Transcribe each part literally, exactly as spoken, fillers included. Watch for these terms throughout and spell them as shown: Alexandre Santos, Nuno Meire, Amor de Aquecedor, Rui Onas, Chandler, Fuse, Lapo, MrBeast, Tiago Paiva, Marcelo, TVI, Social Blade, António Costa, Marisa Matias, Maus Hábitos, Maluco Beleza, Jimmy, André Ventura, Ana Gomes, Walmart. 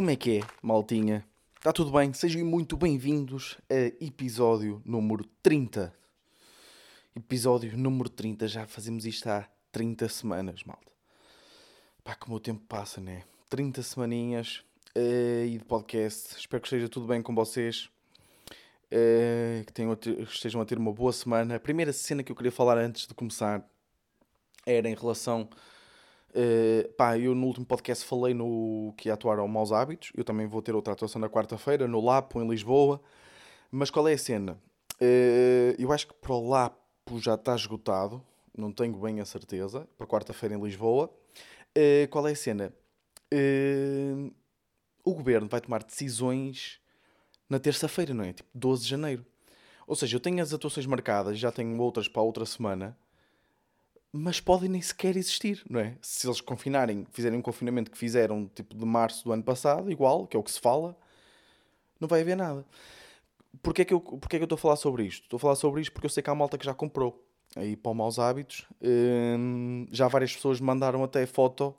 Como é que é, maltinha? Está tudo bem? Sejam muito bem-vindos a episódio número trinta. Episódio número trinta. Já fazemos isto há trinta semanas, malta. Pá, como o tempo passa, né? trinta semaninhas uh, e de podcast. Espero que esteja tudo bem com vocês. Uh, que, tenham a ter, que estejam a ter uma boa semana. A primeira cena que eu queria falar antes de começar era em relação... Uh, pá, eu no último podcast falei no que ia atuar ao Maus Hábitos. Eu também vou ter outra atuação na quarta-feira, no Lapo, em Lisboa. Mas qual é a cena? Uh, eu acho que para o Lapo já está esgotado, não tenho bem a certeza. Para quarta-feira em Lisboa. Uh, qual é a cena? Uh, o governo vai tomar decisões na terça-feira, não é? Tipo doze de janeiro. Ou seja, eu tenho as atuações marcadas, já tenho outras para a outra semana. Mas podem nem sequer existir, não é? Se eles confinarem, fizerem um confinamento que fizeram tipo de março do ano passado, igual, que é o que se fala, não vai haver nada. Porquê é que eu estou a falar sobre isto? Estou a falar sobre isto porque eu sei que há malta que já comprou. Aí para o Maus Hábitos, hum, já várias pessoas me mandaram até foto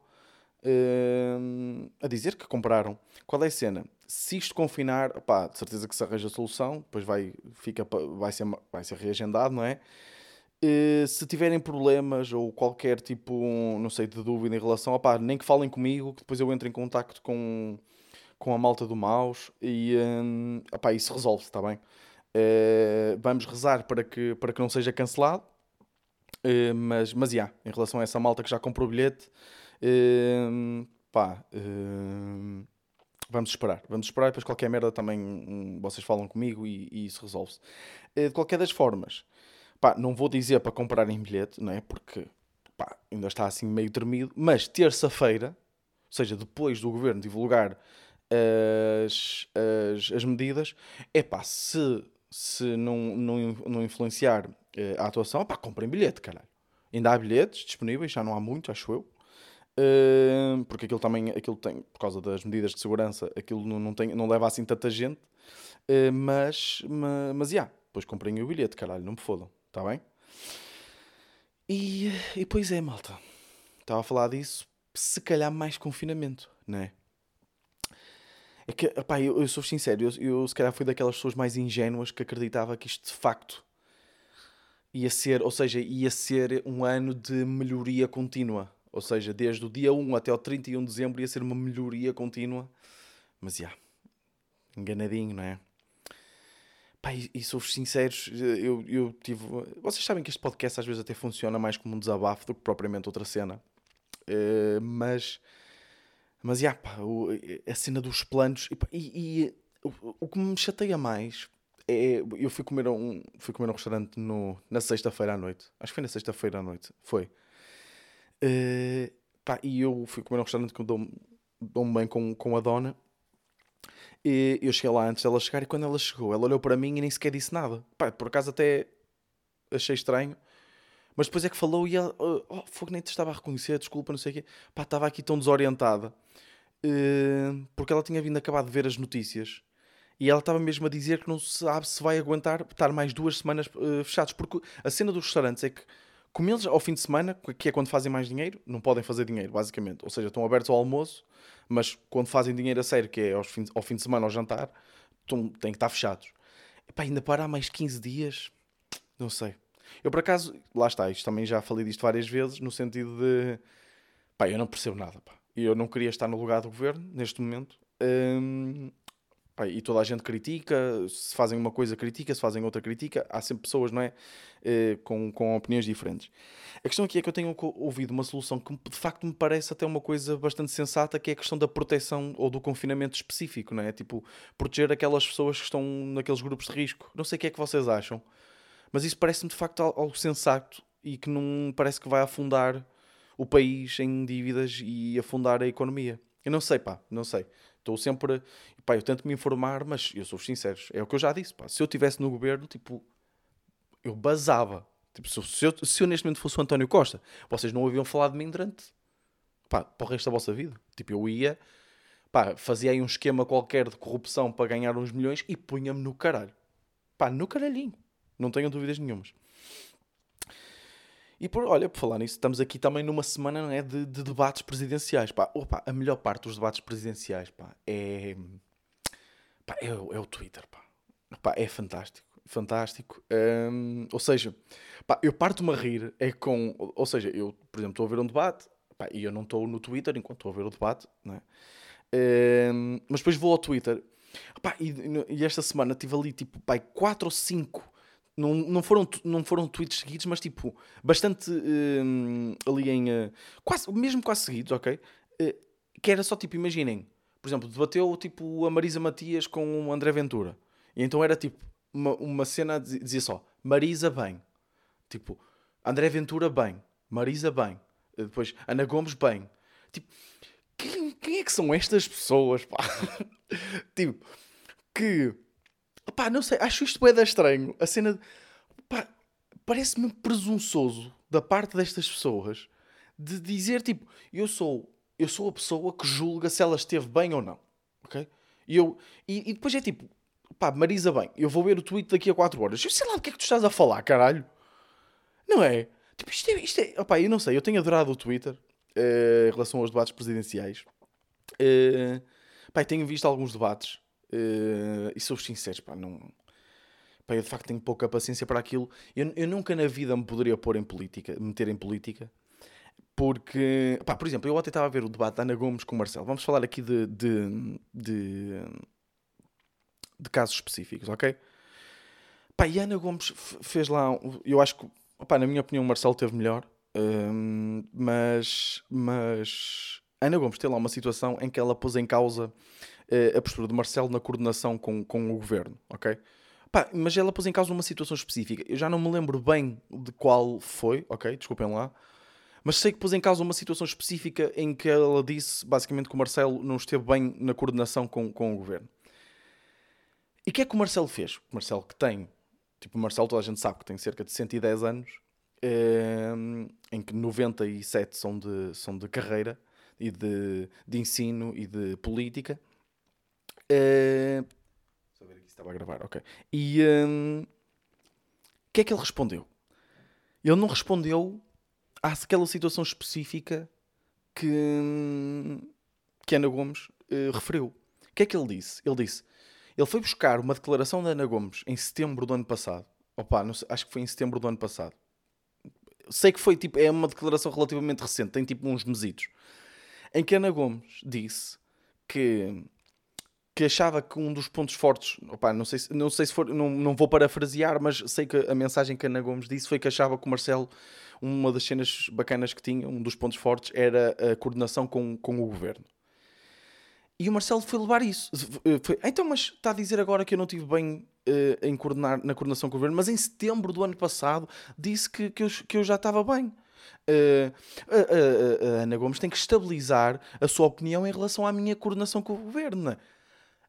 hum, a dizer que compraram. Qual é a cena? Se isto confinar, pá, de certeza que se arranja a solução, depois vai, fica, vai, ser, vai ser reagendado, não é? Uh, se tiverem problemas ou qualquer tipo, um, não sei, de dúvida em relação a pá, nem que falem comigo, que depois eu entro em contacto com, com a malta do Maus e um, apá, isso resolve-se, está bem? Uh, vamos rezar para que, para que não seja cancelado, uh, mas, mas yeah, em relação a essa malta que já comprou o bilhete, uh, pá, uh, vamos esperar, vamos esperar, depois qualquer merda também um, vocês falam comigo e, e isso resolve-se. Uh, de qualquer das formas, pá, não vou dizer para comprarem bilhete, não é? Porque pá, ainda está assim meio tremido. Mas terça-feira, ou seja, depois do governo divulgar as, as, as medidas, é pá, se, se não, não, não influenciar a atuação, pá, comprem bilhete, caralho. Ainda há bilhetes disponíveis, já não há muito, acho eu. Porque aquilo também, aquilo tem, por causa das medidas de segurança, aquilo não, tem, não leva assim tanta gente. Mas, mas, mas já, depois comprem o bilhete, caralho, não me fodam. Está bem? E, e pois é, malta. Estava a falar disso. Se calhar mais confinamento, não é? É que, pá, eu, eu sou sincero. Eu, eu se calhar fui daquelas pessoas mais ingênuas que acreditava que isto de facto ia ser, ou seja, ia ser um ano de melhoria contínua. Ou seja, desde o dia um até o trinta e um de dezembro ia ser uma melhoria contínua. Mas, já. Yeah, enganadinho, não é? Pá, e, e sou-vos sinceros, eu, eu tive... Vocês sabem que este podcast às vezes até funciona mais como um desabafo do que propriamente outra cena. Uh, mas... Mas, já, pá, o, a cena dos planos... E, pá, e, e o, o que me chateia mais é... Eu fui comer a um, fui comer a um restaurante no, na sexta-feira à noite. Acho que foi na sexta-feira à noite. Foi. Uh, pá, e eu fui comer a um restaurante que eu dou-me, dou-me bem com, com a dona. E eu cheguei lá antes dela chegar e quando ela chegou, ela olhou para mim e nem sequer disse nada. Pá, por acaso até achei estranho. Mas depois é que falou e ela... Oh, fogo, nem te estava a reconhecer, desculpa, não sei o quê. Pá, estava aqui tão desorientada. Uh, porque ela tinha vindo acabar de ver as notícias. E ela estava mesmo a dizer que não sabe se vai aguentar estar mais duas semanas uh, fechados. Porque a cena dos restaurantes é que, como eles ao fim de semana, que é quando fazem mais dinheiro, não podem fazer dinheiro, basicamente. Ou seja, estão abertos ao almoço, mas quando fazem dinheiro a sério, que é ao fim, ao fim de semana, ao jantar, estão, têm que estar fechados. Epá, ainda parar mais quinze dias? Não sei. Eu, por acaso, lá está, isto também já falei disto várias vezes, no sentido de... Pá, eu não percebo nada, pá. Eu não queria estar no lugar do governo, neste momento. Hum... E toda a gente critica, se fazem uma coisa critica, se fazem outra critica. Há sempre pessoas, não é? Eh, com, com opiniões diferentes. A questão aqui é que eu tenho ouvido uma solução que de facto me parece até uma coisa bastante sensata, que é a questão da proteção ou do confinamento específico, não é? Tipo, proteger aquelas pessoas que estão naqueles grupos de risco. Não sei o que é que vocês acham, mas isso parece-me de facto algo sensato e que não parece que vai afundar o país em dívidas e afundar a economia. Eu não sei, pá, não sei. Estou sempre... Pá, eu tento me informar, mas eu sou sincero. É o que eu já disse, pá. Se eu estivesse no governo, tipo... Eu basava. Tipo, se eu, se eu neste momento fosse o António Costa, vocês não ouviam falar de mim durante... Pá, para o resto da vossa vida. Tipo, eu ia... Pá, fazia aí um esquema qualquer de corrupção para ganhar uns milhões e punha-me no caralho. Pá, no caralhinho. Não tenho dúvidas nenhumas. E por, olha, por falar nisso, estamos aqui também numa semana, não é, de, de debates presidenciais. Pá, opa, a melhor parte dos debates presidenciais, pá, é, pá, é, é o Twitter. Pá. Pá, é fantástico. Fantástico. Hum, ou seja, pá, eu parto-me a rir. É com, ou seja, eu, por exemplo, estou a ver um debate, pá, e eu não estou no Twitter enquanto estou a ver o debate, não é? Hum, mas depois vou ao Twitter. Pá, e, e esta semana tive ali tipo quatro ou cinco. Não, não, foram, não foram tweets seguidos, mas tipo, bastante hum, ali em. Uh, quase, mesmo quase seguidos, ok? Uh, que era só tipo, imaginem, por exemplo, debateu tipo a Marisa Matias com o André Ventura. E então era tipo uma, uma cena, dizia só Marisa bem, tipo André Ventura bem, Marisa bem, depois Ana Gomes bem. Tipo, quem, quem é que são estas pessoas, pá? Tipo, que. Pá, não sei, acho isto bué estranho. A cena de, pá, parece-me presunçoso da parte destas pessoas de dizer tipo, eu sou, eu sou a pessoa que julga se ela esteve bem ou não, ok? E, eu, e, e depois é tipo, pá, Marisa bem, eu vou ver o tweet daqui a quatro horas. Eu sei lá do que é que tu estás a falar, caralho. Não é? Tipo, isto é, isto é, opá, eu não sei, eu tenho adorado o Twitter uh, em relação aos debates presidenciais. Uh, pá, tenho visto alguns debates. Uh, e sou-vos sinceros, pá, não... pá, eu de facto tenho pouca paciência para aquilo. Eu, eu nunca na vida me poderia pôr em política, meter em política, porque, pá, por exemplo, eu ontem estava a ver o debate da Ana Gomes com o Marcelo. Vamos falar aqui de, de, de, de casos específicos, ok? Pá, e a Ana Gomes fez lá, eu acho que, pá, na minha opinião, o Marcelo teve melhor, uh, mas, mas a Ana Gomes teve lá uma situação em que ela pôs em causa a postura de Marcelo na coordenação com, com o governo, ok? Pá, mas ela pôs em causa uma situação específica. Eu já não me lembro bem de qual foi, ok? Desculpem lá. Mas sei que pôs em causa uma situação específica em que ela disse, basicamente, que o Marcelo não esteve bem na coordenação com, com o governo. E o que é que o Marcelo fez? O Marcelo que tem, tipo, o Marcelo toda a gente sabe que tem cerca de cento e dez anos, eh, em que noventa e sete são de, são de carreira, e de, de ensino, e de política. Uh, só ver aqui se estava a gravar, ok. E o um, que é que ele respondeu? Ele não respondeu àquela situação específica que, que Ana Gomes uh, referiu. O que é que ele disse? Ele disse, ele foi buscar uma declaração da de Ana Gomes em setembro do ano passado. Opa, não sei, acho que foi em setembro do ano passado. Sei que foi tipo, é uma declaração relativamente recente, tem tipo uns mesitos, em que Ana Gomes disse que que achava que um dos pontos fortes, opa, não sei se, não sei se for, não, não vou parafrasear, mas sei que a mensagem que a Ana Gomes disse foi que achava que o Marcelo, uma das cenas bacanas que tinha, um dos pontos fortes, era a coordenação com, com o governo. E o Marcelo foi levar isso. Foi, então, mas está a dizer agora que eu não estive bem uh, em coordenar, na coordenação com o governo, mas em setembro do ano passado disse que, que, eu, que eu já estava bem. Uh, a, a, a Ana Gomes tem que estabilizar a sua opinião em relação à minha coordenação com o governo.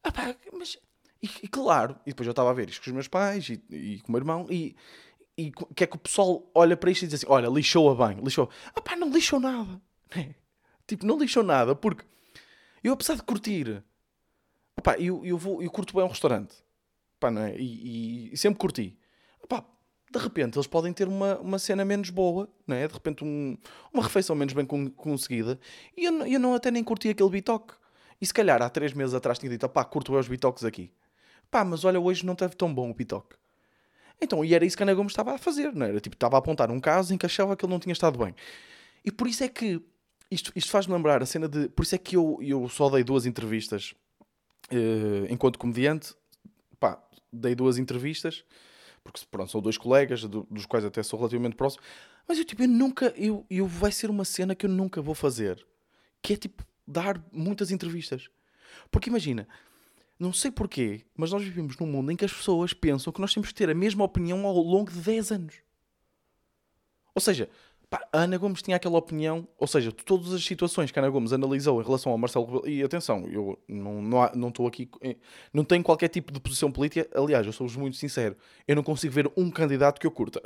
Ah pá, mas... E, e claro, e depois eu estava a ver isto com os meus pais e, e com o meu irmão, e, e que é que o pessoal olha para isto e diz assim, olha, lixou-a bem, lixou. Ah pá, não lixou nada. Tipo, não lixou nada, porque eu, apesar de curtir, ah, pá, eu, eu, vou, eu curto bem um restaurante, pá, não é? E, e, e sempre curti. Ah, pá, de repente eles podem ter uma, uma cena menos boa, não é? De repente um, uma refeição menos bem conseguida, e eu, eu não até nem curti aquele bitoque. E se calhar há três meses atrás tinha dito, pá, curto eu os bitoques aqui. Pá, mas olha, hoje não esteve tão bom o bitoque. Então, e era isso que a Ana Gomes estava a fazer, não era? Tipo, estava a apontar um caso em que achava que ele não tinha estado bem. E por isso é que, isto, isto faz-me lembrar a cena de, por isso é que eu, eu só dei duas entrevistas uh, enquanto comediante, pá, dei duas entrevistas, porque pronto, são dois colegas, do, dos quais até sou relativamente próximo, mas eu tipo, eu nunca, eu, eu vai ser uma cena que eu nunca vou fazer, que é tipo, dar muitas entrevistas. Porque imagina, não sei porquê, mas nós vivemos num mundo em que as pessoas pensam que nós temos que ter a mesma opinião ao longo de dez anos. Ou seja, pá, a Ana Gomes tinha aquela opinião, ou seja, de todas as situações que a Ana Gomes analisou em relação ao Marcelo... E atenção, eu não, não, há, não estou aqui... Não tenho qualquer tipo de posição política. Aliás, eu sou-vos muito sincero. Eu não consigo ver um candidato que eu curta.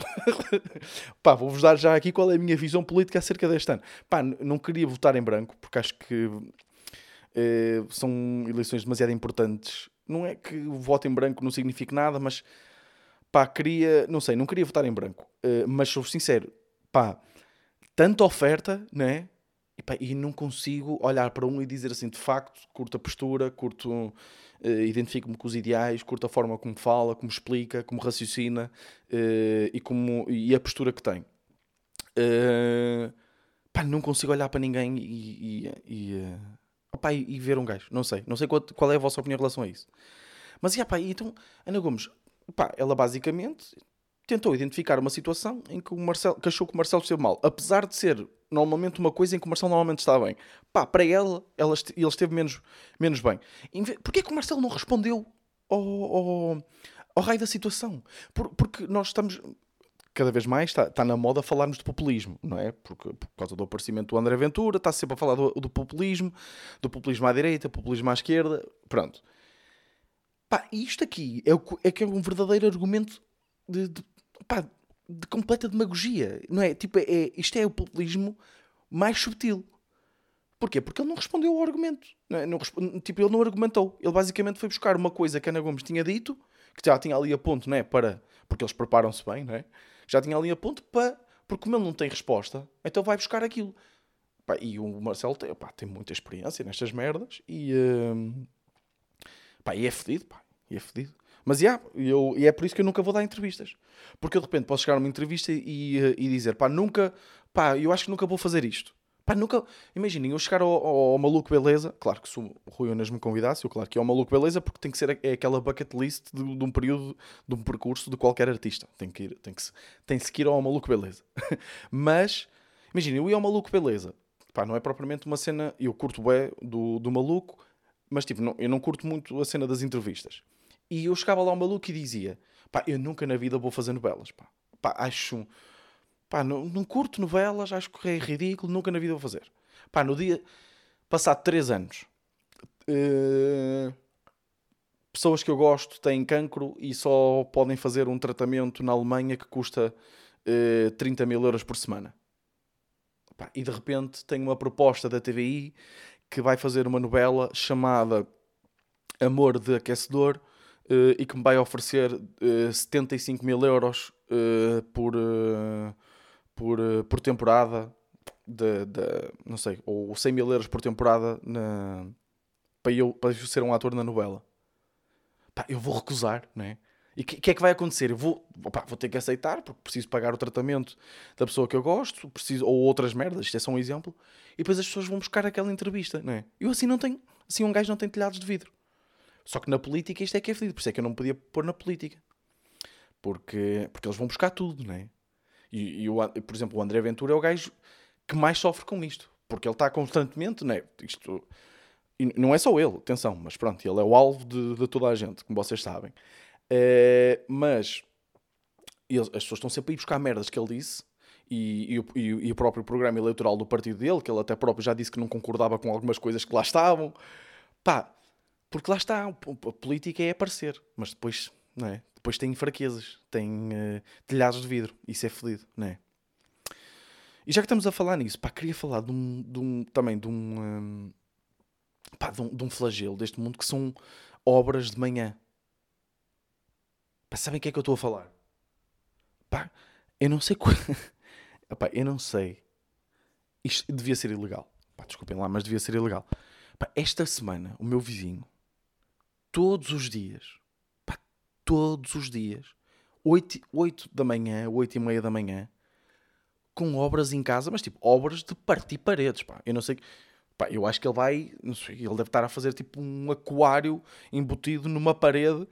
Pá, vou-vos dar já aqui qual é a minha visão política acerca deste ano. Pá, não queria votar em branco, porque acho que eh, são eleições demasiado importantes. Não é que o voto em branco não signifique nada, mas... Pá, queria... Não sei, não queria votar em branco. Uh, mas sou-vos sincero. pá, tanta oferta, né? E, pá, e não consigo olhar para um e dizer assim, de facto, curto a postura, curto, uh, identifico-me com os ideais, curto a forma como fala, como explica, como raciocina, uh, e, como, e a postura que tem. Uh, pá, não consigo olhar para ninguém e, e, e, uh, opá, e, e ver um gajo. Não sei, não sei qual, qual é a vossa opinião em relação a isso. Mas, yeah, pá, e então, Ana Gomes, pá, ela basicamente tentou identificar uma situação em que o Marcelo, que achou que o Marcelo esteve mal, apesar de ser normalmente uma coisa em que o Marcelo normalmente está bem. Pá, para ela, ela este, ele esteve menos, menos bem. Porquê é que o Marcelo não respondeu ao, ao, ao raio da situação? Por, porque nós estamos, cada vez mais, está, está na moda falarmos de populismo, não é? Porque, por causa do aparecimento do André Ventura, está sempre a falar do, do populismo, do populismo à direita, populismo à esquerda, pronto. Pá, e isto aqui é, o, é que é um verdadeiro argumento de, de, pá, de completa demagogia, não é? Tipo, é, isto é o populismo mais subtil. Porquê? Porque ele não respondeu ao argumento, não é? Não, tipo, ele não argumentou. Ele basicamente foi buscar uma coisa que a Ana Gomes tinha dito, que já tinha ali a ponto, não é? Para, porque eles preparam-se bem, não é? Já tinha ali a ponto para, porque como ele não tem resposta, então vai buscar aquilo. Pá, e o Marcelo tem, pá, tem muita experiência nestas merdas e, uh, pá, e é fedido, pá, e é fedido. Mas yeah, eu, e é por isso que eu nunca vou dar entrevistas. Porque eu de repente posso chegar a uma entrevista e, e dizer, pá, nunca, pá, eu acho que nunca vou fazer isto. Pá, nunca, imaginem, eu chegar ao, ao, ao Maluco Beleza, claro que se o Rui Onas me convidasse, eu claro que é ao Maluco Beleza, porque tem que ser é aquela bucket list de, de um período, de um percurso de qualquer artista. Tem que ir, tem que se, tem que ir ao Maluco Beleza. Mas, imaginem, eu ia ao Maluco Beleza. Pá, não é propriamente uma cena, eu curto bué do, do Maluco, mas tipo, não, eu não curto muito a cena das entrevistas. E eu chegava lá ao Maluco e dizia, pá, eu nunca na vida vou fazer novelas, pá. Pá, acho, pá, não, não curto novelas, acho que é ridículo, nunca na vida vou fazer. Pá, no dia, passado três anos, uh, pessoas que eu gosto têm cancro e só podem fazer um tratamento na Alemanha que custa uh, trinta mil euros por semana. Pá, e de repente tenho uma proposta da T V I que vai fazer uma novela chamada Amor de Aquecedor, Uh, e que me vai oferecer uh, setenta e cinco mil euros uh, por, uh, por, uh, por temporada, de, de, não sei, ou cem mil euros por temporada na, para, eu, para eu ser um ator na novela. Pá, eu vou recusar, não é? E o que, que é que vai acontecer? Eu vou, opá, vou ter que aceitar, porque preciso pagar o tratamento da pessoa que eu gosto, preciso, ou outras merdas, isto é só um exemplo, e depois as pessoas vão buscar aquela entrevista, não é? Eu assim não tenho, assim um gajo não tem telhados de vidro. Só que na política isto é que é fedido. Por isso é que eu não podia pôr na política. Porque, porque eles vão buscar tudo, não é? E, e o, por exemplo, o André Ventura é o gajo que mais sofre com isto. Porque ele está constantemente, não é? Isto, não é só ele, atenção. Mas pronto, ele é o alvo de, de toda a gente, como vocês sabem. É, mas eles, as pessoas estão sempre a ir buscar merdas que ele disse. E, e, e o próprio programa eleitoral do partido dele, que ele até próprio já disse que não concordava com algumas coisas que lá estavam. Pá... Porque lá está, a política é aparecer, mas depois, não é? Depois tem fraquezas, tem uh, telhados de vidro, isso é fedido, não é? E já que estamos a falar nisso, pá, queria falar de um, de um, também de um, um, pá, de um, de um flagelo deste mundo que são obras de manhã. Pá, sabem o que é que eu estou a falar? Pá, eu não sei... Co... Pá, eu não sei... Isto devia ser ilegal. Pá, desculpem lá, mas devia ser ilegal. Pá, esta semana, o meu vizinho... Todos os dias, pá, todos os dias, oito da manhã, oito e meia da manhã, com obras em casa, mas tipo, obras de partir paredes, pá. Eu não sei, pá, eu acho que ele vai, não sei, ele deve estar a fazer tipo um aquário embutido numa parede,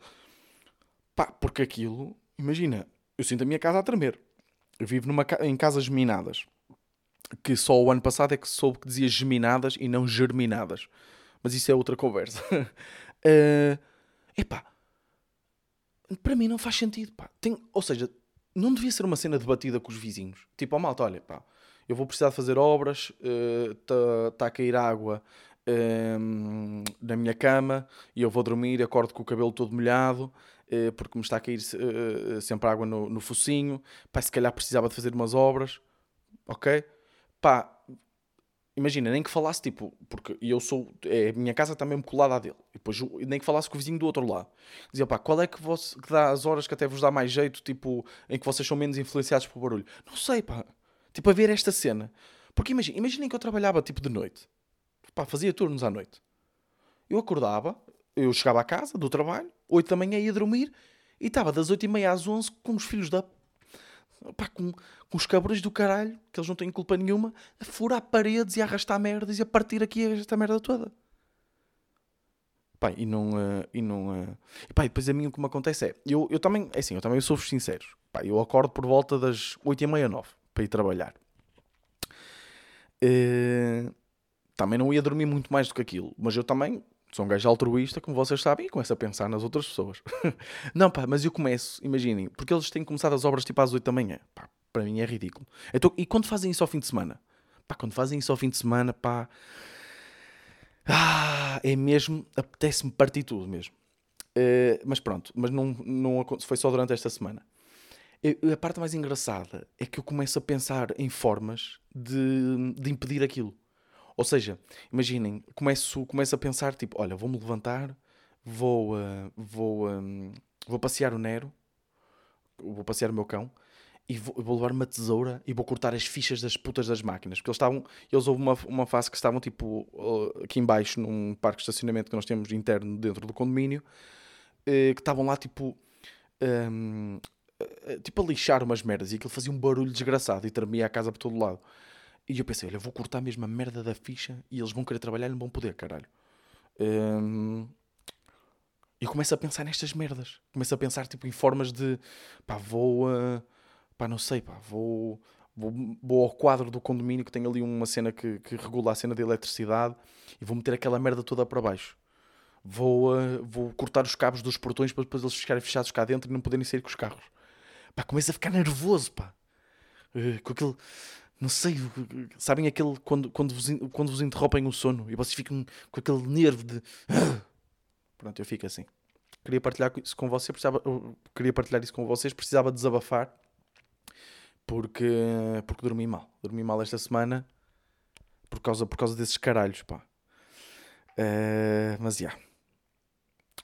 pá, porque aquilo, imagina, eu sinto a minha casa a tremer. Eu vivo numa, em casas geminadas, que só o ano passado é que soube que dizia geminadas e não germinadas, mas isso é outra conversa. Uh, epá, para mim não faz sentido, pá. Tem, ou seja, não devia ser uma cena debatida com os vizinhos, tipo, ó, malta, olha, pá, eu vou precisar de fazer obras, está uh, tá a cair água um, na minha cama e eu vou dormir, acordo com o cabelo todo molhado uh, porque me está a cair uh, sempre água no, no focinho, pá, se calhar precisava de fazer umas obras, ok? Pá, imagina, nem que falasse, tipo, porque eu sou, é, a minha casa está mesmo colada à dele, e depois nem que falasse com o vizinho do outro lado, dizia, pá, qual é que, vos, que dá as horas que até vos dá mais jeito, tipo, em que vocês são menos influenciados pelo barulho? Não sei, pá, Tipo, a ver esta cena. Porque imagina, imaginem que eu trabalhava tipo de noite. Pá, fazia turnos à noite. Eu acordava, eu chegava à casa do trabalho, oito da manhã ia dormir e estava das oito e meia às onze com os filhos da... Pá, com, com os cabrões do caralho, que eles não têm culpa nenhuma, a furar paredes e a arrastar merdas e a partir aqui esta merda toda. Pá, e não... Uh, e não uh... Pá, e depois a mim o que me acontece é... Eu, eu também, é assim, eu também sou-vos sincero. Pá, eu acordo por volta das oito e meia, nove para ir trabalhar. Uh... Também não ia dormir muito mais do que aquilo. Mas eu também sou um gajo altruísta, como vocês sabem, e começo a pensar nas outras pessoas. Não, pá, mas eu começo, imaginem, porque eles têm começado as obras tipo às oito da manhã. Pá, para mim é ridículo. Então, e quando fazem isso ao fim de semana? Pá, quando fazem isso ao fim de semana, pá... Ah, é mesmo... Apetece-me partir tudo mesmo. Uh, mas pronto, mas não, não, foi só durante esta semana. Eu, a parte mais engraçada é que eu começo a pensar em formas de, de impedir aquilo. Ou seja, imaginem, começo, começo a pensar, tipo, olha, vou-me levantar, vou, uh, vou, um, vou passear o Nero, vou passear o meu cão, e vou, vou levar uma tesoura e vou cortar as fichas das putas das máquinas. Porque eles estavam, eles houve uma, uma fase que estavam, tipo, uh, aqui em baixo, num parque de estacionamento que nós temos interno dentro do condomínio, uh, que estavam lá, tipo... Um, uh, tipo a lixar umas merdas, e aquilo fazia um barulho desgraçado e tremia a casa por todo lado. E eu pensei, olha, vou cortar mesmo a merda da ficha e eles vão querer trabalhar e não vão poder, caralho. Hum... E começo a pensar nestas merdas. Começo a pensar, tipo, em formas de... Pá, vou... Uh... Pá, não sei, pá, vou... vou... Vou ao quadro do condomínio que tem ali uma cena que, que regula a cena de eletricidade e vou meter aquela merda toda para baixo. Vou, uh... vou cortar os cabos dos portões para depois eles ficarem fechados cá dentro e não poderem sair com os carros. Pá, começo a ficar nervoso, pá. Uh, com aquele... Não sei, sabem aquele quando, quando, vos, quando vos interrompem o sono e vocês ficam com aquele nervo de... Pronto, eu fico assim. Queria partilhar isso com vocês, precisava, queria partilhar isso com vocês, precisava desabafar porque, porque dormi mal. Dormi mal esta semana por causa, por causa desses caralhos, pá. Uh, mas, já. Yeah.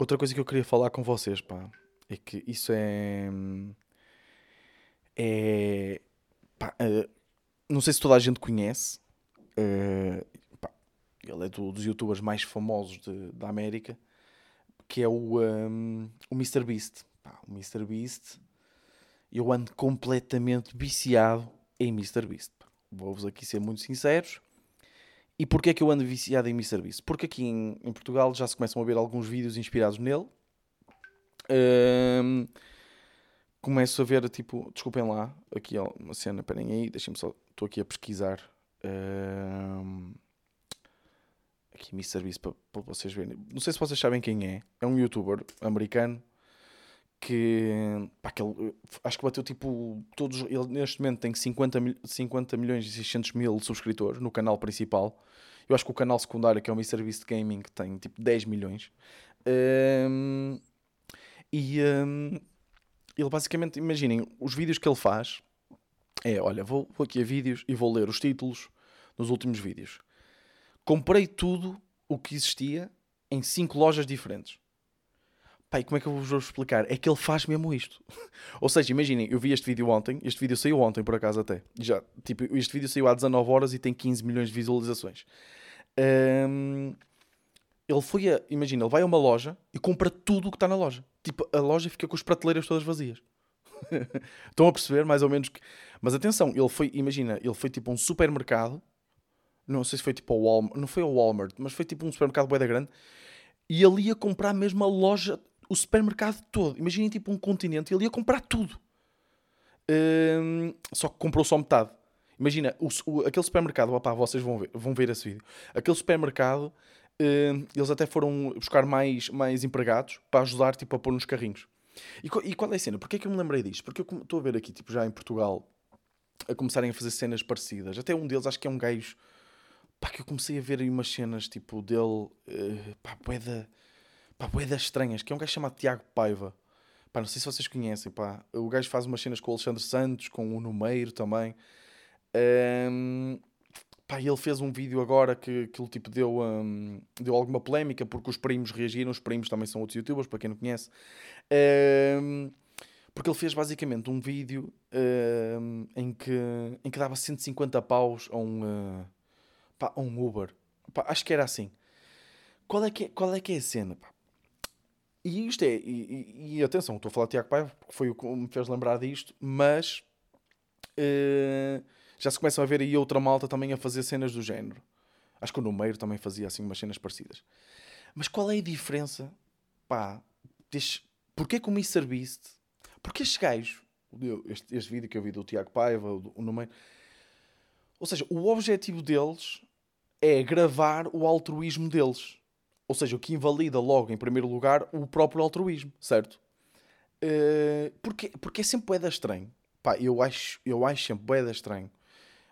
Outra coisa que eu queria falar com vocês, pá, é que isso é... É... Pá... Uh, Não sei se toda a gente conhece. Uh, pá, ele é do, dos youtubers mais famosos de, da América. Que é o, um, o MrBeast. Pá, o MrBeast. Eu ando completamente viciado em MrBeast. Vou-vos aqui ser muito sinceros. E porquê é que eu ando viciado em MrBeast? Porque aqui em, em Portugal já se começam a ver alguns vídeos inspirados nele. Uh, começo a ver, tipo... Desculpem lá. Aqui ó, uma cena. Parem aí. Deixem-me só... Estou aqui a pesquisar um, aqui MrBeast para, para vocês verem. Não sei se vocês sabem quem é. É um youtuber americano que, pá, que ele, acho que bateu tipo todos. Ele neste momento tem cinquenta milhões e seiscentos mil subscritores no canal principal. Eu acho que o canal secundário, que é o MrBeast Gaming, tem tipo dez milhões. Um, e um, ele basicamente, imaginem, os vídeos que ele faz. É, olha, vou, vou aqui a vídeos e vou ler os títulos dos últimos vídeos. Comprei tudo o que existia em cinco lojas diferentes. Pai, como é que eu vos vou explicar? É que ele faz mesmo isto. Ou seja, imaginem, eu vi este vídeo ontem. Este vídeo saiu ontem, por acaso, até. Já, tipo, este vídeo saiu há dezanove horas e tem quinze milhões de visualizações. Hum, ele foi a... Imagina, ele vai a uma loja e compra tudo o que está na loja. Tipo, a loja fica com as prateleiras todas vazias. Estão a perceber mais ou menos que... Mas atenção, ele foi, imagina, ele foi tipo a um supermercado, não sei se foi tipo ao Walmart, não foi ao Walmart, mas foi tipo um supermercado bué da grande, e ele ia comprar mesmo a loja, o supermercado todo, imaginem tipo um continente, ele ia comprar tudo, hum, só que comprou só metade. Imagina, o, o, aquele supermercado, opá, vocês vão ver, vão ver esse vídeo, aquele supermercado, hum, eles até foram buscar mais, mais empregados para ajudar tipo a pôr nos carrinhos. E qual é a cena? Porquê é que eu me lembrei disto? Porque eu estou a ver aqui, tipo, já em Portugal, a começarem a fazer cenas parecidas. Até um deles, acho que é um gajo, pá, que eu comecei a ver aí umas cenas, tipo, dele, uh, pá, boeda, pá, boeda estranhas, que é um gajo chamado Tiago Paiva. Pá, não sei se vocês conhecem, pá. O gajo faz umas cenas com o Alexandre Santos, com o Nuno Meire também. Um, pá, ele fez um vídeo agora que aquilo, tipo, deu, um, deu alguma polémica, porque os primos reagiram, os primos também são outros youtubers, para quem não conhece. Um, Porque ele fez basicamente um vídeo uh, em, que, em que dava cento e cinquenta paus a um, uh, pá, a um Uber. Pá, acho que era assim. Qual é que é, qual é, que é a cena? Pá? E isto é... E, e, e atenção, estou a falar de Tiago Paiva, porque foi o que me fez lembrar disto, mas uh, já se começam a ver aí outra malta também a fazer cenas do género. Acho que o Nuno Meire também fazia assim umas cenas parecidas. Mas qual é a diferença? Pá, deixa... Porquê que o MrBeast... Porque estes gajos... Este, este vídeo que eu vi do Tiago Paiva, o, o Nuno Meire... Ou seja, o objetivo deles é gravar o altruísmo deles. Ou seja, o que invalida logo, em primeiro lugar, o próprio altruísmo, certo? Uh, porque, porque é sempre bué estranho. Pá, eu acho, eu acho sempre bué estranho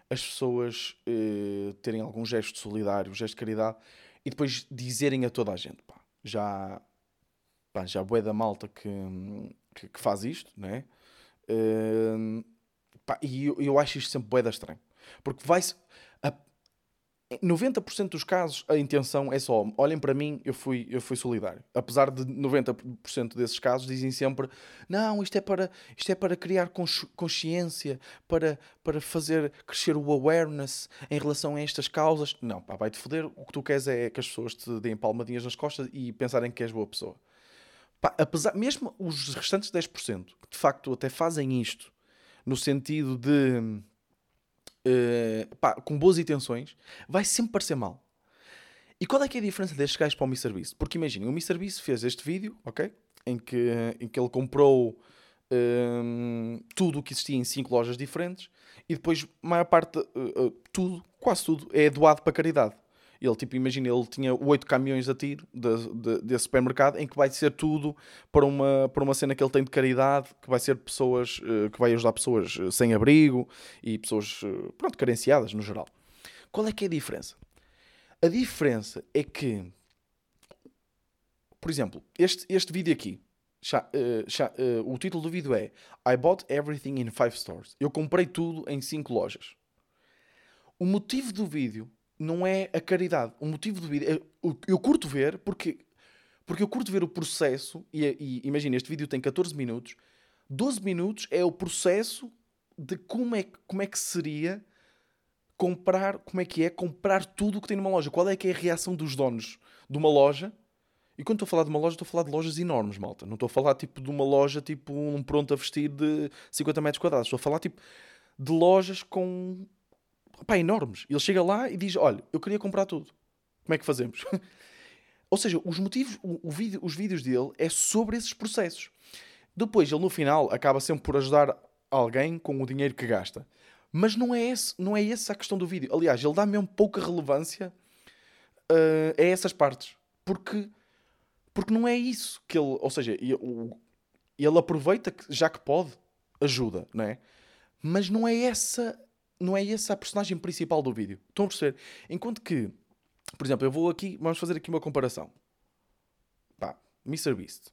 as pessoas uh, terem algum gesto solidário, gesto de caridade, e depois dizerem a toda a gente. Pá, já pá, já bué da malta que, que, que faz isto, não é? Uh, pá, e eu, eu acho isto sempre bué estranho. Porque vai-se... noventa por cento dos casos a intenção é só, olhem para mim, eu fui, eu fui solidário. Apesar de noventa por cento desses casos dizem sempre, não, isto é para, isto é para criar consciência, para, para fazer crescer o awareness em relação a estas causas. Não, pá, vai-te foder, o que tu queres é que as pessoas te deem palmadinhas nas costas e pensarem que és boa pessoa. Pá, apesar, mesmo os restantes dez por cento que de facto até fazem isto no sentido de... Uh, pá, com boas intenções, vai sempre parecer mal. E qual é que é a diferença destes gajos para o MrBeast? Porque imaginem, o MrBeast fez este vídeo, ok? Em que, em que ele comprou um, tudo o que existia em cinco lojas diferentes e depois, maior parte, uh, uh, tudo, quase tudo, é doado para caridade. Ele, tipo, imagina, ele tinha oito caminhões a tiro de, de, desse supermercado em que vai ser tudo para uma, para uma cena que ele tem de caridade, que vai ser pessoas, que vai ajudar pessoas sem abrigo e pessoas, pronto, carenciadas no geral. Qual é que é a diferença? A diferença é que, por exemplo, este, este vídeo aqui, já, já, o título do vídeo é I bought everything in five stores. Eu comprei tudo em cinco lojas. O motivo do vídeo não é a caridade. O motivo do vídeo... Eu, eu curto ver, porque, porque eu curto ver o processo, e, e imagina, este vídeo tem catorze minutos, doze minutos é o processo de como é, como é que seria comprar, como é que é comprar tudo o que tem numa loja. Qual é que é a reação dos donos de uma loja? E quando estou a falar de uma loja, estou a falar de lojas enormes, malta. Não estou a falar tipo de uma loja, tipo um pronto a vestir de cinquenta metros quadrados. Estou a falar tipo de lojas com... Pá, enormes. Ele chega lá e diz, olha, eu queria comprar tudo. Como é que fazemos? Ou seja, os motivos, o, o vídeo, os vídeos dele é sobre esses processos. Depois, ele no final acaba sempre por ajudar alguém com o dinheiro que gasta. Mas não é, esse, não é essa a questão do vídeo. Aliás, ele dá mesmo pouca relevância uh, a essas partes. Porque, porque não é isso que ele... Ou seja, ele, ele aproveita, que, já que pode, ajuda, não é? Mas não é essa... Não é essa a personagem principal do vídeo. Estão a perceber? Enquanto que, por exemplo, eu vou aqui... Vamos fazer aqui uma comparação. Pá, MrBeast.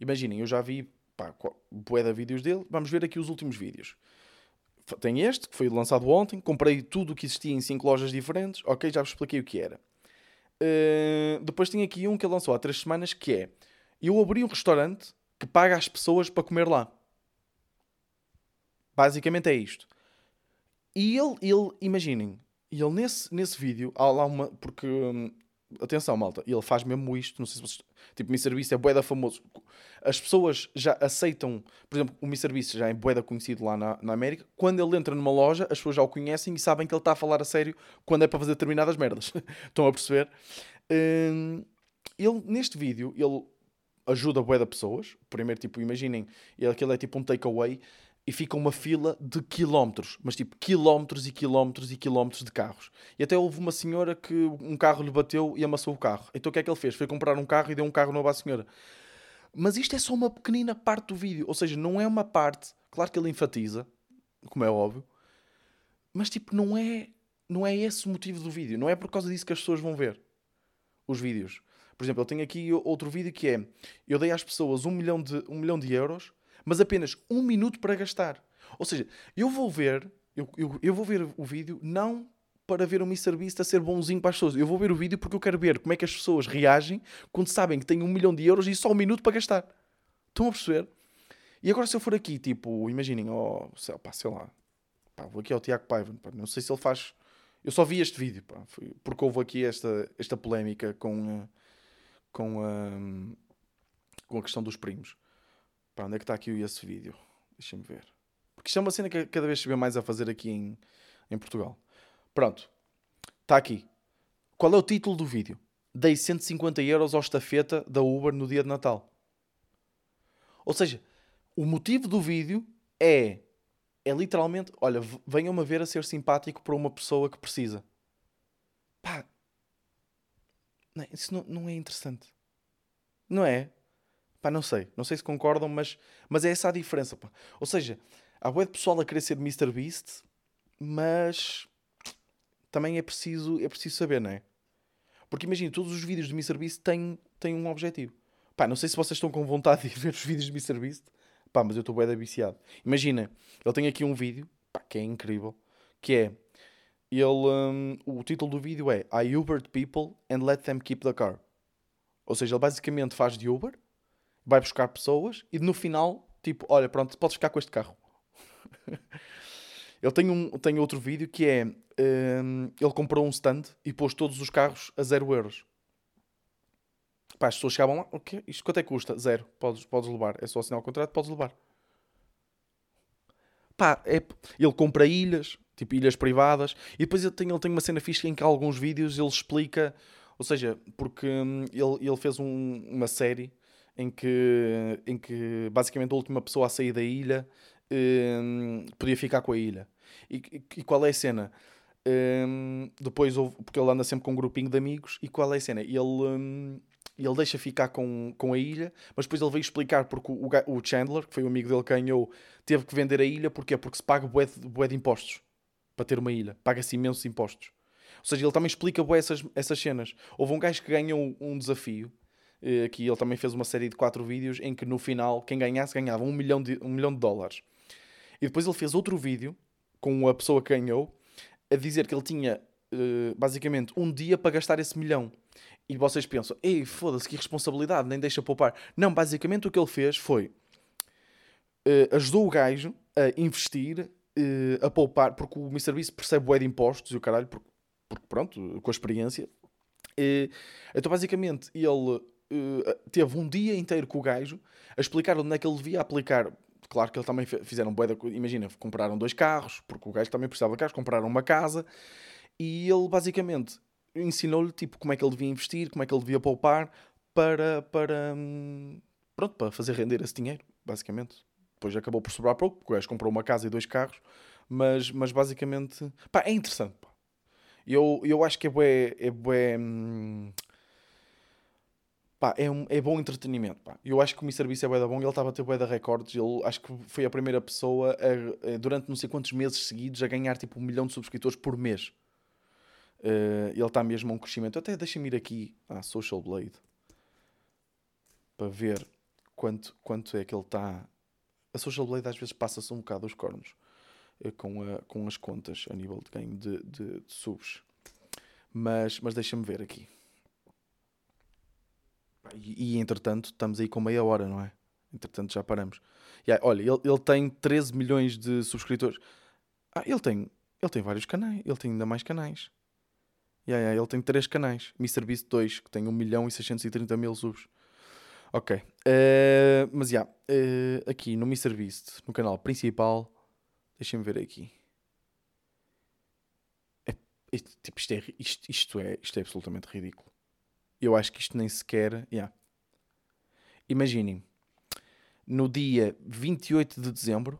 Imaginem, eu já vi, pá, bué de vídeos dele. Vamos ver aqui os últimos vídeos. Tem este, que foi lançado ontem. Comprei tudo o que existia em cinco lojas diferentes. Ok, já vos expliquei o que era. Uh, depois tem aqui um que ele lançou há três semanas, que é... Eu abri um restaurante que paga às pessoas para comer lá. Basicamente é isto. E ele, ele, imaginem, ele nesse, nesse vídeo, há lá uma, porque, hum, atenção malta, ele faz mesmo isto, não sei se vocês, tipo, o MrBeast é bué da famoso, as pessoas já aceitam, por exemplo, o MrBeast já é bué da conhecido lá na, na América, quando ele entra numa loja, as pessoas já o conhecem e sabem que ele está a falar a sério quando é para fazer determinadas merdas, estão a perceber? Hum, ele, neste vídeo, ele ajuda bué da pessoas, primeiro, tipo, imaginem, ele, aquilo é tipo um takeaway, e fica uma fila de quilómetros, mas tipo quilómetros e quilómetros e quilómetros de carros. E até houve uma senhora que um carro lhe bateu e amassou o carro. Então o que é que ele fez? Foi comprar um carro e deu um carro novo à senhora. Mas isto é só uma pequenina parte do vídeo. Ou seja, não é uma parte... Claro que ele enfatiza, como é óbvio. Mas tipo, não é, não é esse o motivo do vídeo. Não é por causa disso que as pessoas vão ver os vídeos. Por exemplo, eu tenho aqui outro vídeo que é... Eu dei às pessoas um milhão de, um milhão de euros... mas apenas um minuto para gastar. Ou seja, eu vou ver, eu, eu, eu vou ver o vídeo não para ver o MrBeast a ser bonzinho para as pessoas. Eu vou ver o vídeo porque eu quero ver como é que as pessoas reagem quando sabem que têm um milhão de euros e só um minuto para gastar. Estão a perceber? E agora se eu for aqui, tipo, imaginem, oh, pá, sei lá, pá, vou aqui ao Tiago Paiva, pá, não sei se ele faz... Eu só vi este vídeo, pá, porque houve aqui esta, esta polémica com, com, um, com a questão dos primos. Pá, onde é que está aqui esse vídeo? Deixem-me ver. Porque isto é uma cena que cada vez se vê mais a fazer aqui em, em Portugal. Pronto, está aqui. Qual é o título do vídeo? Dei cento e cinquenta euros ao estafeta da Uber no dia de Natal. Ou seja, o motivo do vídeo é, é literalmente, olha, venham-me a ver a ser simpático para uma pessoa que precisa. Pá, não, isso não, não é interessante. Não é? Pá, não sei. Não sei se concordam, mas, mas é essa a diferença. Pá. Ou seja, há bué de pessoal a querer ser MrBeast, mas também é preciso, é preciso saber, não é? Porque imagina, todos os vídeos do MrBeast têm, têm um objetivo. Pá, não sei se vocês estão com vontade de ver os vídeos do MrBeast. Pá, mas eu estou bué de viciado. Imagina, ele tem aqui um vídeo, pá, que é incrível, que é, ele, um, o título do vídeo é I Ubered people and let them keep the car. Ou seja, ele basicamente faz de Uber, vai buscar pessoas e no final, tipo, olha, pronto, podes ficar com este carro. Ele tem, um, tem outro vídeo que é, um, ele comprou um stand e pôs todos os carros a zero euros. Pá, as pessoas chegavam lá, okay, isto quanto é que custa? Zero, podes, podes levar, é só assinar o contrato, podes levar. Pá, é, ele compra ilhas, tipo ilhas privadas, e depois ele tem, ele tem uma cena fixa em que há alguns vídeos ele explica, ou seja, porque hum, ele, ele fez um, uma série em que, em que basicamente a última pessoa a sair da ilha hum, podia ficar com a ilha. E, e, e qual é a cena? Hum, depois, houve, porque ele anda sempre com um grupinho de amigos, e qual é a cena? Ele... Hum, E ele deixa ficar com, com a ilha, mas depois ele veio explicar porque o, o, o Chandler, que foi o amigo dele que ganhou, teve que vender a ilha. Porquê? Porque se paga bué de, bué de impostos para ter uma ilha. Paga-se imensos impostos. Ou seja, ele também explica bué essas, essas cenas. Houve um gajo que ganhou um desafio, eh, que ele também fez uma série de quatro vídeos, em que no final, quem ganhasse, ganhava um milhão de, um milhão de dólares. E depois ele fez outro vídeo, com a pessoa que ganhou, a dizer que ele tinha, eh, basicamente, um dia para gastar esse milhão. E vocês pensam, ei, foda-se, que irresponsabilidade, nem deixa poupar. Não, basicamente o que ele fez foi, uh, ajudou o gajo a investir, uh, a poupar, porque o MrBeast percebe bué de impostos e o caralho, porque, porque pronto, com a experiência. Uh, então basicamente ele uh, teve um dia inteiro com o gajo a explicar onde é que ele devia aplicar. Claro que ele também fizeram bué de... Imagina, compraram dois carros, porque o gajo também precisava de carros, compraram uma casa e ele basicamente... ensinou-lhe tipo, como é que ele devia investir, como é que ele devia poupar para, para, pronto, para fazer render esse dinheiro, basicamente. Depois acabou por sobrar pouco, porque o gajo comprou uma casa e dois carros, mas, mas basicamente... Pá, é interessante. Pá. Eu, eu acho que é bué... É, bué, pá, é, um, é bom entretenimento. Pá. Eu acho que o MrBeast é bué da bom, ele estava a ter bué da recordes, ele acho que foi a primeira pessoa, a, a, durante não sei quantos meses seguidos, a ganhar tipo um milhão de subscritores por mês. Uh, ele está mesmo a um crescimento. Até deixa-me ir aqui à Social Blade para ver quanto, quanto é que ele está. A Social Blade às vezes passa-se um bocado os cornos uh, com, a, com as contas a nível de ganho de, de, de subs, mas, mas deixa-me ver aqui. E, e entretanto estamos aí com meia hora, não é? Entretanto já paramos. E, olha, ele, ele tem treze milhões de subscritores. Ah, ele tem, ele tem vários canais, ele tem ainda mais canais. Yeah, yeah, ele tem três canais. MrBeast dois, que tem um milhão e seiscentos e trinta mil subs. Ok. Uh, mas, já. Yeah, uh, aqui no MrBeast, no canal principal, deixem-me ver aqui. É, é, tipo, isto, é, isto, isto, é, isto é absolutamente ridículo. Eu acho que isto nem sequer... Yeah. Imaginem. No dia vinte e oito de dezembro,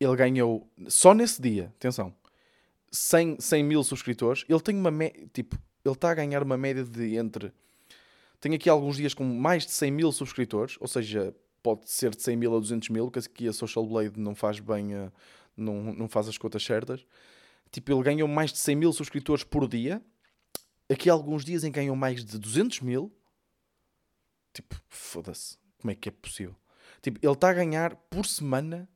ele ganhou... Só nesse dia, atenção... cem mil subscritores, ele tem uma me... tipo, ele está a ganhar uma média de entre, tem aqui alguns dias com mais de cem mil subscritores, ou seja, pode ser de cem mil a duzentos mil, que aqui a Social Blade não faz bem, a... não, não faz as contas certas. Tipo, ele ganhou mais de cem mil subscritores por dia, aqui há alguns dias em que ganhou mais de duzentos mil, tipo, foda-se, como é que é possível? Tipo, ele está a ganhar por semana,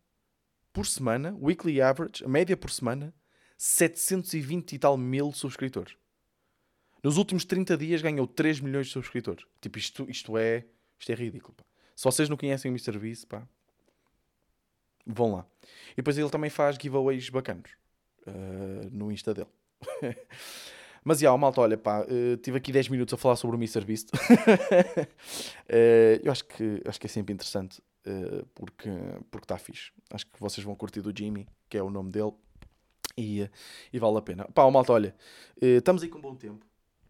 por semana, weekly average, a média por semana, setecentos e vinte e tal mil subscritores. Nos últimos trinta dias ganhou três milhões de subscritores. Tipo, isto, isto, é, isto é ridículo. Pá. Se vocês não conhecem o MrBeast, pá, Vão lá. E depois ele também faz giveaways bacanos uh, no Insta dele. Mas já, yeah, malta, olha pá, uh, tive aqui dez minutos a falar sobre o MrBeast. uh, eu acho que, acho que é sempre interessante uh, porque está fixe. Acho que vocês vão curtir do Jimmy, que é o nome dele, e, uh, e vale a pena. Pá, malta, olha, uh, estamos aí com um bom tempo.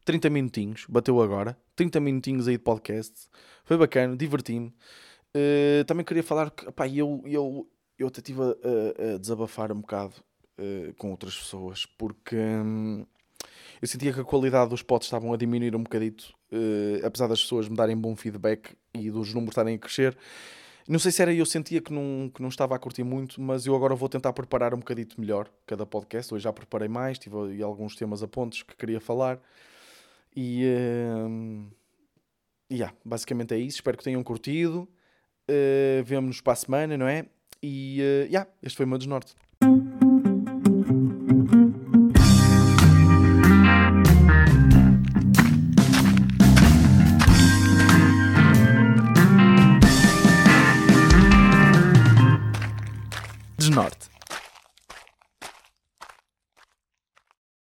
trinta minutinhos, bateu agora. trinta minutinhos aí de podcast. Foi bacana, diverti-me. Uh, também queria falar que, pá, eu, eu, eu até estive a, a desabafar um bocado uh, com outras pessoas, porque hum, eu sentia que a qualidade dos pods estavam a diminuir um bocadito, uh, apesar das pessoas me darem bom feedback e dos números estarem a crescer. Não sei se era eu sentia que não, que não estava a curtir muito, mas eu agora vou tentar preparar um bocadito melhor cada podcast. Hoje já preparei mais, tive alguns temas a pontos que queria falar. E uh, yeah, basicamente é isso. Espero que tenham curtido. Uh, vemo-nos para a semana, não é? E uh, yeah, este foi o meu desnorte. Desnorte.